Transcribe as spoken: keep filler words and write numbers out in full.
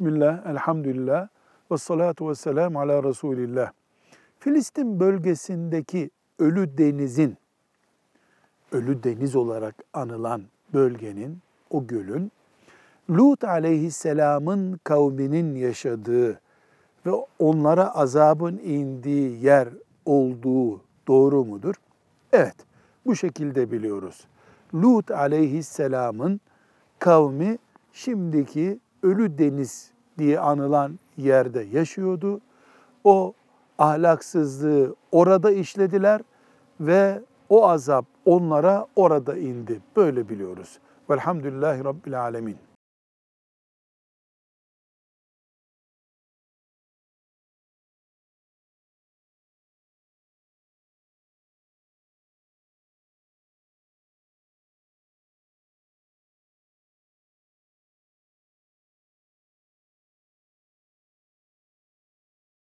Bismillah, elhamdülillah, ve salatu ve selamu ala Resulillah. Filistin bölgesindeki Ölü Deniz'in, Ölü Deniz olarak anılan bölgenin, o gölün, Lut aleyhisselamın kavminin yaşadığı ve onlara azabın indiği yer olduğu doğru mudur? Evet, bu şekilde biliyoruz. Lut aleyhisselamın kavmi şimdiki Ölü Deniz diye anılan yerde yaşıyordu. O ahlaksızlığı orada işlediler ve o azap onlara orada indi. Böyle biliyoruz. Velhamdülillahi Rabbil Alemin.